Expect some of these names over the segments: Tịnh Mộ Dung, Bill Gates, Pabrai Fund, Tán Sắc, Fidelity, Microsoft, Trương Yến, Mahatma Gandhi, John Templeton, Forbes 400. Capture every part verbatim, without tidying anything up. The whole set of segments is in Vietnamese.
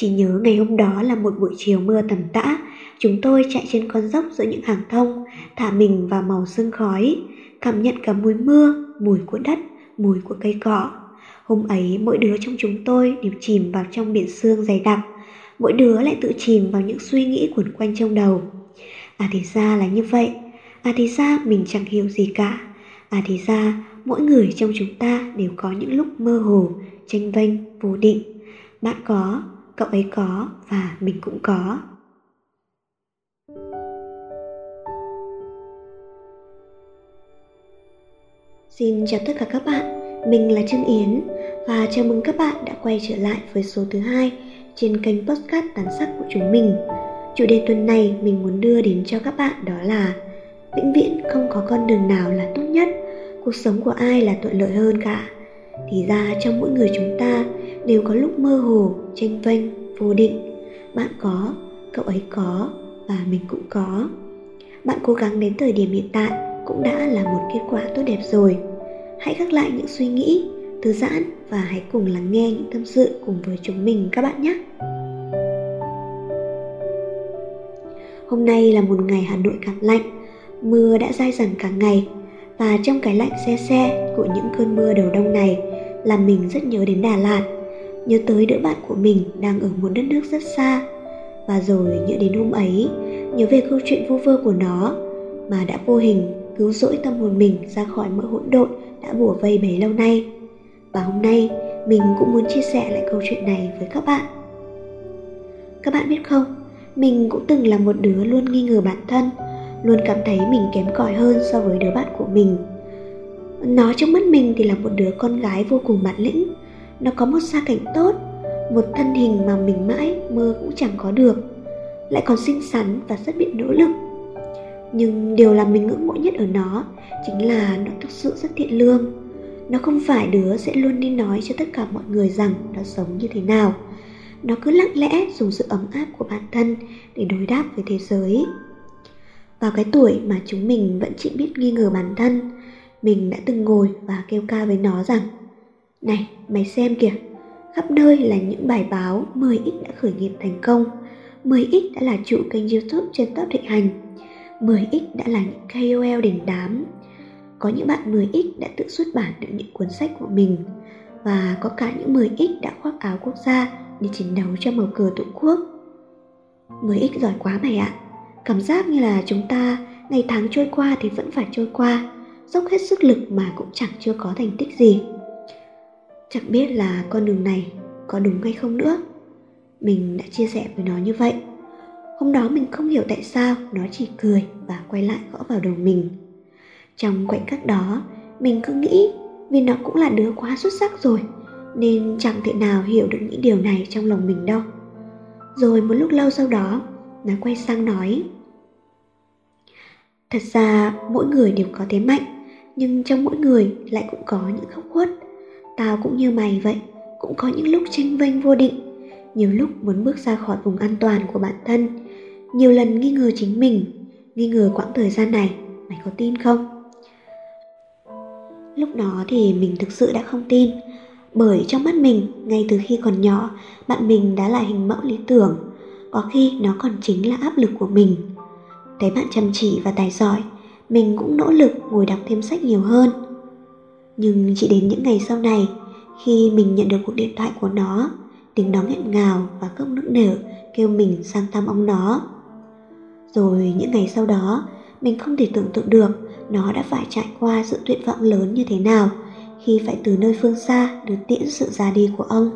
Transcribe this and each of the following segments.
Chỉ nhớ ngày hôm đó là một buổi chiều mưa tầm tã, chúng tôi chạy trên con dốc giữa những hàng thông, thả mình vào màu sương khói, cảm nhận cả mùi mưa, mùi của đất, mùi của cây cỏ. Hôm ấy mỗi đứa trong chúng tôi đều chìm vào trong biển sương dày đặc, mỗi đứa lại tự chìm vào những suy nghĩ quẩn quanh trong đầu. À thì ra là như vậy, à thì ra mình chẳng hiểu gì cả, à thì ra mỗi người trong chúng ta đều có những lúc mơ hồ, chênh vênh, vô định. Bạn có, cậu ấy có và mình cũng có. Xin chào tất cả các bạn, mình là Trương Yến và chào mừng các bạn đã quay trở lại với số thứ hai trên kênh podcast Tán Sắc của chúng mình. Chủ đề tuần này mình muốn đưa đến cho các bạn đó là: vĩnh viễn không có con đường nào là tốt nhất, cuộc sống của ai là thuận lợi hơn cả. Thì ra trong mỗi người chúng ta đều có lúc mơ hồ, chênh vênh, vô định. Bạn có, cậu ấy có và mình cũng có. Bạn cố gắng đến thời điểm hiện tại cũng đã là một kết quả tốt đẹp rồi. Hãy gác lại những suy nghĩ, thư giãn và hãy cùng lắng nghe những tâm sự cùng với chúng mình các bạn nhé. Hôm nay là một ngày Hà Nội cảm lạnh, mưa đã dai dẳng cả ngày. Và trong cái lạnh se se của những cơn mưa đầu đông này làm mình rất nhớ đến Đà Lạt, nhớ tới đứa bạn của mình đang ở một đất nước rất xa. Và rồi nhớ đến hôm ấy, nhớ về câu chuyện vu vơ của nó mà đã vô hình cứu rỗi tâm hồn mình ra khỏi mọi hỗn độn đã bủa vây bấy lâu nay. Và hôm nay mình cũng muốn chia sẻ lại câu chuyện này với các bạn. Các bạn biết không, mình cũng từng là một đứa luôn nghi ngờ bản thân, luôn cảm thấy mình kém cỏi hơn so với đứa bạn của mình. Nó trong mắt mình thì là một đứa con gái vô cùng bản lĩnh, nó có một gia cảnh tốt, một thân hình mà mình mãi mơ cũng chẳng có được, lại còn xinh xắn và rất biết nỗ lực. Nhưng điều làm mình ngưỡng mộ nhất ở nó chính là nó thực sự rất thiện lương. Nó không phải đứa sẽ luôn đi nói cho tất cả mọi người rằng nó sống như thế nào. Nó cứ lặng lẽ dùng sự ấm áp của bản thân để đối đáp với thế giới. Vào cái tuổi mà chúng mình vẫn chỉ biết nghi ngờ bản thân, mình đã từng ngồi và kêu ca với nó rằng: "Này, mày xem kìa, khắp nơi là những bài báo mười x đã khởi nghiệp thành công, mười x đã là chủ kênh YouTube trên top thịnh hành, mười x đã là những K O L đỉnh đám. Có những bạn mười x đã tự xuất bản được những cuốn sách của mình. Và có cả những mười x đã khoác áo quốc gia đi chiến đấu cho màu cờ tổ quốc. mười x giỏi quá mày ạ." Cảm giác như là chúng ta ngày tháng trôi qua thì vẫn phải trôi qua, dốc hết sức lực mà cũng chẳng chưa có thành tích gì. Chẳng biết là con đường này có đúng hay không nữa. Mình đã chia sẻ với nó như vậy. Hôm đó mình không hiểu tại sao nó chỉ cười và quay lại gõ vào đầu mình. Trong khoảnh khắc đó, mình cứ nghĩ vì nó cũng là đứa quá xuất sắc rồi nên chẳng thể nào hiểu được những điều này trong lòng mình đâu. Rồi một lúc lâu sau đó, nó quay sang nói: "Thật ra mỗi người đều có thế mạnh, nhưng trong mỗi người lại cũng có những góc khuất. Tao cũng như mày vậy, cũng có những lúc chênh vênh vô định, nhiều lúc muốn bước ra khỏi vùng an toàn của bản thân, nhiều lần nghi ngờ chính mình, nghi ngờ quãng thời gian này, mày có tin không?" Lúc đó thì mình thực sự đã không tin, bởi trong mắt mình, ngay từ khi còn nhỏ, bạn mình đã là hình mẫu lý tưởng, có khi nó còn chính là áp lực của mình. Thấy bạn chăm chỉ và tài giỏi, mình cũng nỗ lực ngồi đọc thêm sách nhiều hơn. Nhưng chỉ đến những ngày sau này, khi mình nhận được cuộc điện thoại của nó, tiếng nó nghẹn ngào và khóc nức nở kêu mình sang thăm ông nó. Rồi những ngày sau đó, mình không thể tưởng tượng được nó đã phải trải qua sự tuyệt vọng lớn như thế nào khi phải từ nơi phương xa đưa tiễn sự ra đi của ông.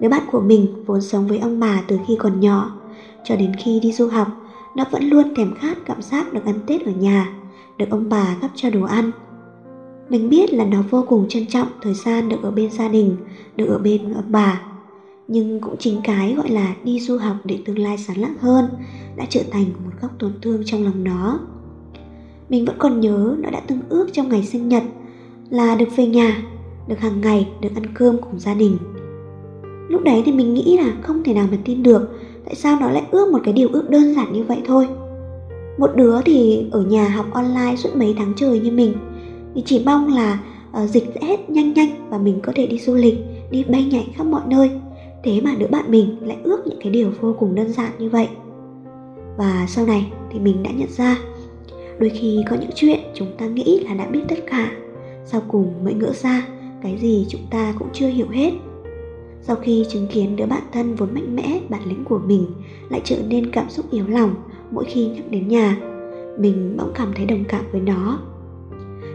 Đứa bạn của mình vốn sống với ông bà từ khi còn nhỏ, cho đến khi đi du học, nó vẫn luôn thèm khát cảm giác được ăn Tết ở nhà, được ông bà gắp cho đồ ăn. Mình biết là nó vô cùng trân trọng thời gian được ở bên gia đình, được ở bên ông bà. Nhưng cũng chính cái gọi là đi du học để tương lai sáng lạng hơn đã trở thành một góc tổn thương trong lòng nó. Mình vẫn còn nhớ nó đã từng ước trong ngày sinh nhật là được về nhà, được hàng ngày, được ăn cơm cùng gia đình. Lúc đấy thì mình nghĩ là không thể nào mà tin được, tại sao nó lại ước một cái điều ước đơn giản như vậy thôi. Một đứa thì ở nhà học online suốt mấy tháng trời như mình thì chỉ mong là uh, dịch sẽ hết nhanh nhanh và mình có thể đi du lịch, đi bay nhảy khắp mọi nơi, Thế mà đứa bạn mình lại ước những cái điều vô cùng đơn giản như vậy. Và sau này thì mình đã nhận ra, đôi khi có những chuyện chúng ta nghĩ là đã biết tất cả, sau cùng mới ngỡ ra cái gì chúng ta cũng chưa hiểu hết. Sau khi chứng kiến đứa bạn thân vốn mạnh mẽ, bản lĩnh của mình lại trở nên cảm xúc yếu lòng mỗi khi nhắc đến nhà, mình bỗng cảm thấy đồng cảm với nó.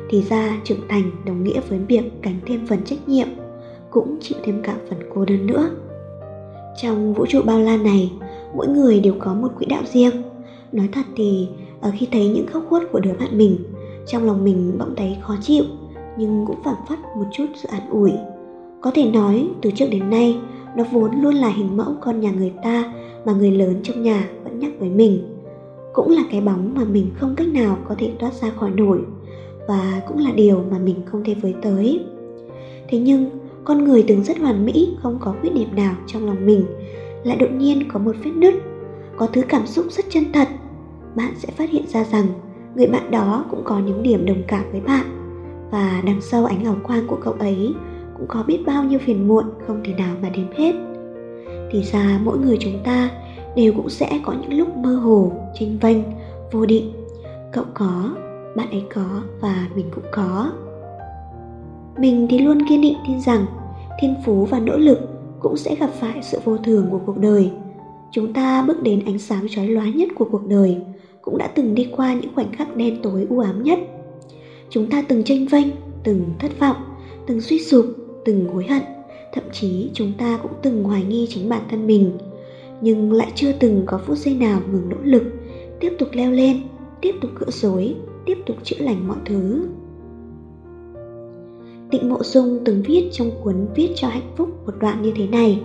Thì ra trưởng thành đồng nghĩa với việc gánh thêm phần trách nhiệm, cũng chịu thêm cả phần cô đơn nữa. Trong vũ trụ bao la này, mỗi người đều có một quỹ đạo riêng. Nói thật thì ở khi thấy những khóc huốt của đứa bạn mình, trong lòng mình bỗng thấy khó chịu, nhưng cũng phảng phất một chút sự an ủi. Có thể nói từ trước đến nay, nó vốn luôn là hình mẫu con nhà người ta mà người lớn trong nhà vẫn nhắc với mình. Cũng là cái bóng mà mình không cách nào có thể thoát ra khỏi nổi, và cũng là điều mà mình không thể với tới. Thế nhưng con người từng rất hoàn mỹ, không có khuyết điểm nào, trong lòng mình lại đột nhiên có một vết nứt, có thứ cảm xúc rất chân thật. Bạn sẽ phát hiện ra rằng người bạn đó cũng có những điểm đồng cảm với bạn, và đằng sau ánh hào quang của cậu ấy cũng có biết bao nhiêu phiền muộn không thể nào mà đếm hết. Thì ra mỗi người chúng ta đều cũng sẽ có những lúc mơ hồ, chênh vênh, vô định. Cậu có, bạn ấy có và mình cũng có. Mình thì luôn kiên định tin rằng thiên phú và nỗ lực cũng sẽ gặp phải sự vô thường của cuộc đời. Chúng ta bước đến ánh sáng chói lóa nhất của cuộc đời, cũng đã từng đi qua những khoảnh khắc đen tối u ám nhất. Chúng ta từng chênh vênh, từng thất vọng, từng suy sụp, từng hối hận. Thậm chí chúng ta cũng từng hoài nghi chính bản thân mình, nhưng lại chưa từng có phút giây nào ngừng nỗ lực, tiếp tục leo lên, tiếp tục gỡ rối, tiếp tục chữa lành mọi thứ. Tịnh Mộ Dung từng viết trong cuốn Viết cho Hạnh Phúc một đoạn như thế này: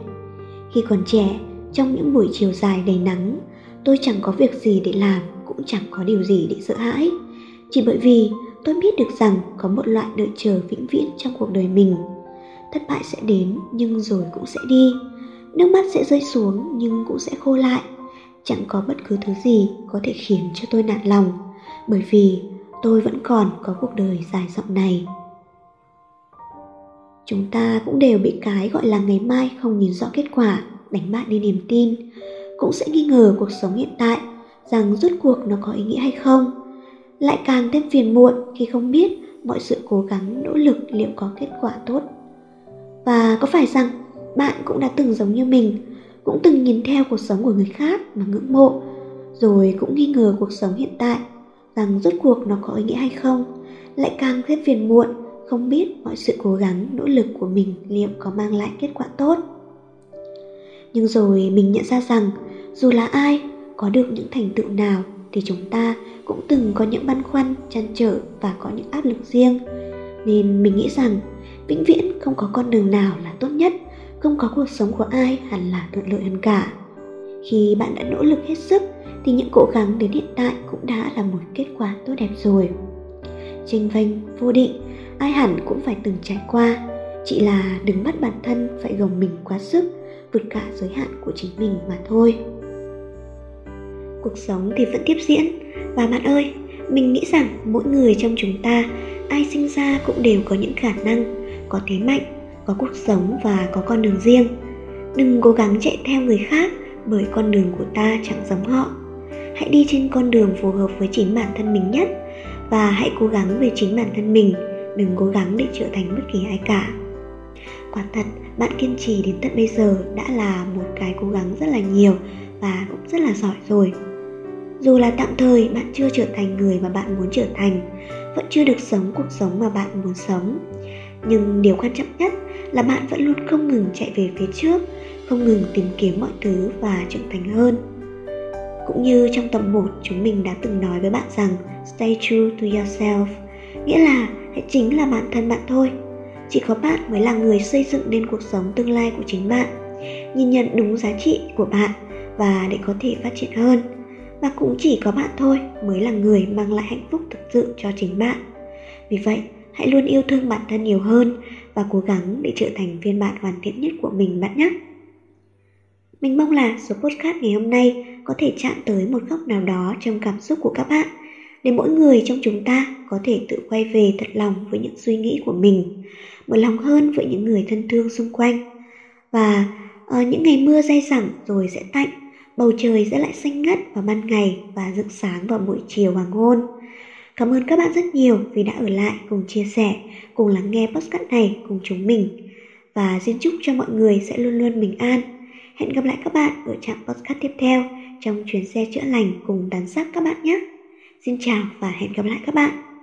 khi còn trẻ, trong những buổi chiều dài đầy nắng, tôi chẳng có việc gì để làm, cũng chẳng có điều gì để sợ hãi, chỉ bởi vì tôi biết được rằng có một loại đợi chờ vĩnh viễn trong cuộc đời mình. Thất bại sẽ đến nhưng rồi cũng sẽ đi, nước mắt sẽ rơi xuống nhưng cũng sẽ khô lại. Chẳng có bất cứ thứ gì có thể khiến cho tôi nản lòng, bởi vì tôi vẫn còn có cuộc đời dài dòng này. Chúng ta cũng đều bị cái gọi là ngày mai không nhìn rõ kết quả đánh bại đi niềm tin, cũng sẽ nghi ngờ cuộc sống hiện tại rằng rốt cuộc nó có ý nghĩa hay không, lại càng thêm phiền muộn khi không biết mọi sự cố gắng nỗ lực liệu có kết quả tốt. Và có phải rằng bạn cũng đã từng giống như mình, cũng từng nhìn theo cuộc sống của người khác mà ngưỡng mộ, rồi cũng nghi ngờ cuộc sống hiện tại rằng rốt cuộc nó có ý nghĩa hay không, lại càng thêm phiền muộn không biết mọi sự cố gắng nỗ lực của mình liệu có mang lại kết quả tốt. Nhưng rồi mình nhận ra rằng dù là ai, có được những thành tựu nào thì chúng ta cũng từng có những băn khoăn, trăn trở và có những áp lực riêng. Nên mình nghĩ rằng vĩnh viễn không có con đường nào là tốt nhất, không có cuộc sống của ai hẳn là thuận lợi hơn cả. Khi bạn đã nỗ lực hết sức thì những cố gắng đến hiện tại cũng đã là một kết quả tốt đẹp rồi. Chênh vênh, vô định, ai hẳn cũng phải từng trải qua, chỉ là đừng bắt bản thân phải gồng mình quá sức, vượt cả giới hạn của chính mình mà thôi. Cuộc sống thì vẫn tiếp diễn, và bạn ơi, mình nghĩ rằng mỗi người trong chúng ta, ai sinh ra cũng đều có những khả năng, có thế mạnh, có cuộc sống và có con đường riêng. Đừng cố gắng chạy theo người khác, bởi con đường của ta chẳng giống họ. Hãy đi trên con đường phù hợp với chính bản thân mình nhất, và hãy cố gắng về chính bản thân mình, đừng cố gắng để trở thành bất kỳ ai cả. Quả thật, bạn kiên trì đến tận bây giờ đã là một cái cố gắng rất là nhiều và cũng rất là giỏi rồi. Dù là tạm thời bạn chưa trở thành người mà bạn muốn trở thành, vẫn chưa được sống cuộc sống mà bạn muốn sống, nhưng điều quan trọng nhất là bạn vẫn luôn không ngừng chạy về phía trước, không ngừng tìm kiếm mọi thứ và trưởng thành hơn. Cũng như trong tập một chúng mình đã từng nói với bạn rằng stay true to yourself, nghĩa là hãy chính là bản thân bạn thôi. Chỉ có bạn mới là người xây dựng nên cuộc sống tương lai của chính bạn, nhìn nhận đúng giá trị của bạn và để có thể phát triển hơn. Và cũng chỉ có bạn thôi mới là người mang lại hạnh phúc thực sự cho chính bạn. Vì vậy, hãy luôn yêu thương bản thân nhiều hơn và cố gắng để trở thành phiên bản hoàn thiện nhất của mình bạn nhé. Mình mong là số podcast ngày hôm nay có thể chạm tới một góc nào đó trong cảm xúc của các bạn, để mỗi người trong chúng ta có thể tự quay về thật lòng với những suy nghĩ của mình, mở lòng hơn với những người thân thương xung quanh. Và ở những ngày mưa dai dẳng rồi sẽ tạnh, bầu trời sẽ lại xanh ngắt vào ban ngày và rực sáng vào buổi chiều hoàng hôn. Cảm ơn các bạn rất nhiều vì đã ở lại cùng chia sẻ, cùng lắng nghe podcast này cùng chúng mình. Và xin chúc cho mọi người sẽ luôn luôn bình an. Hẹn gặp lại các bạn ở trạm podcast tiếp theo trong chuyến xe chữa lành cùng Tán Sắc các bạn nhé. Xin chào và hẹn gặp lại các bạn.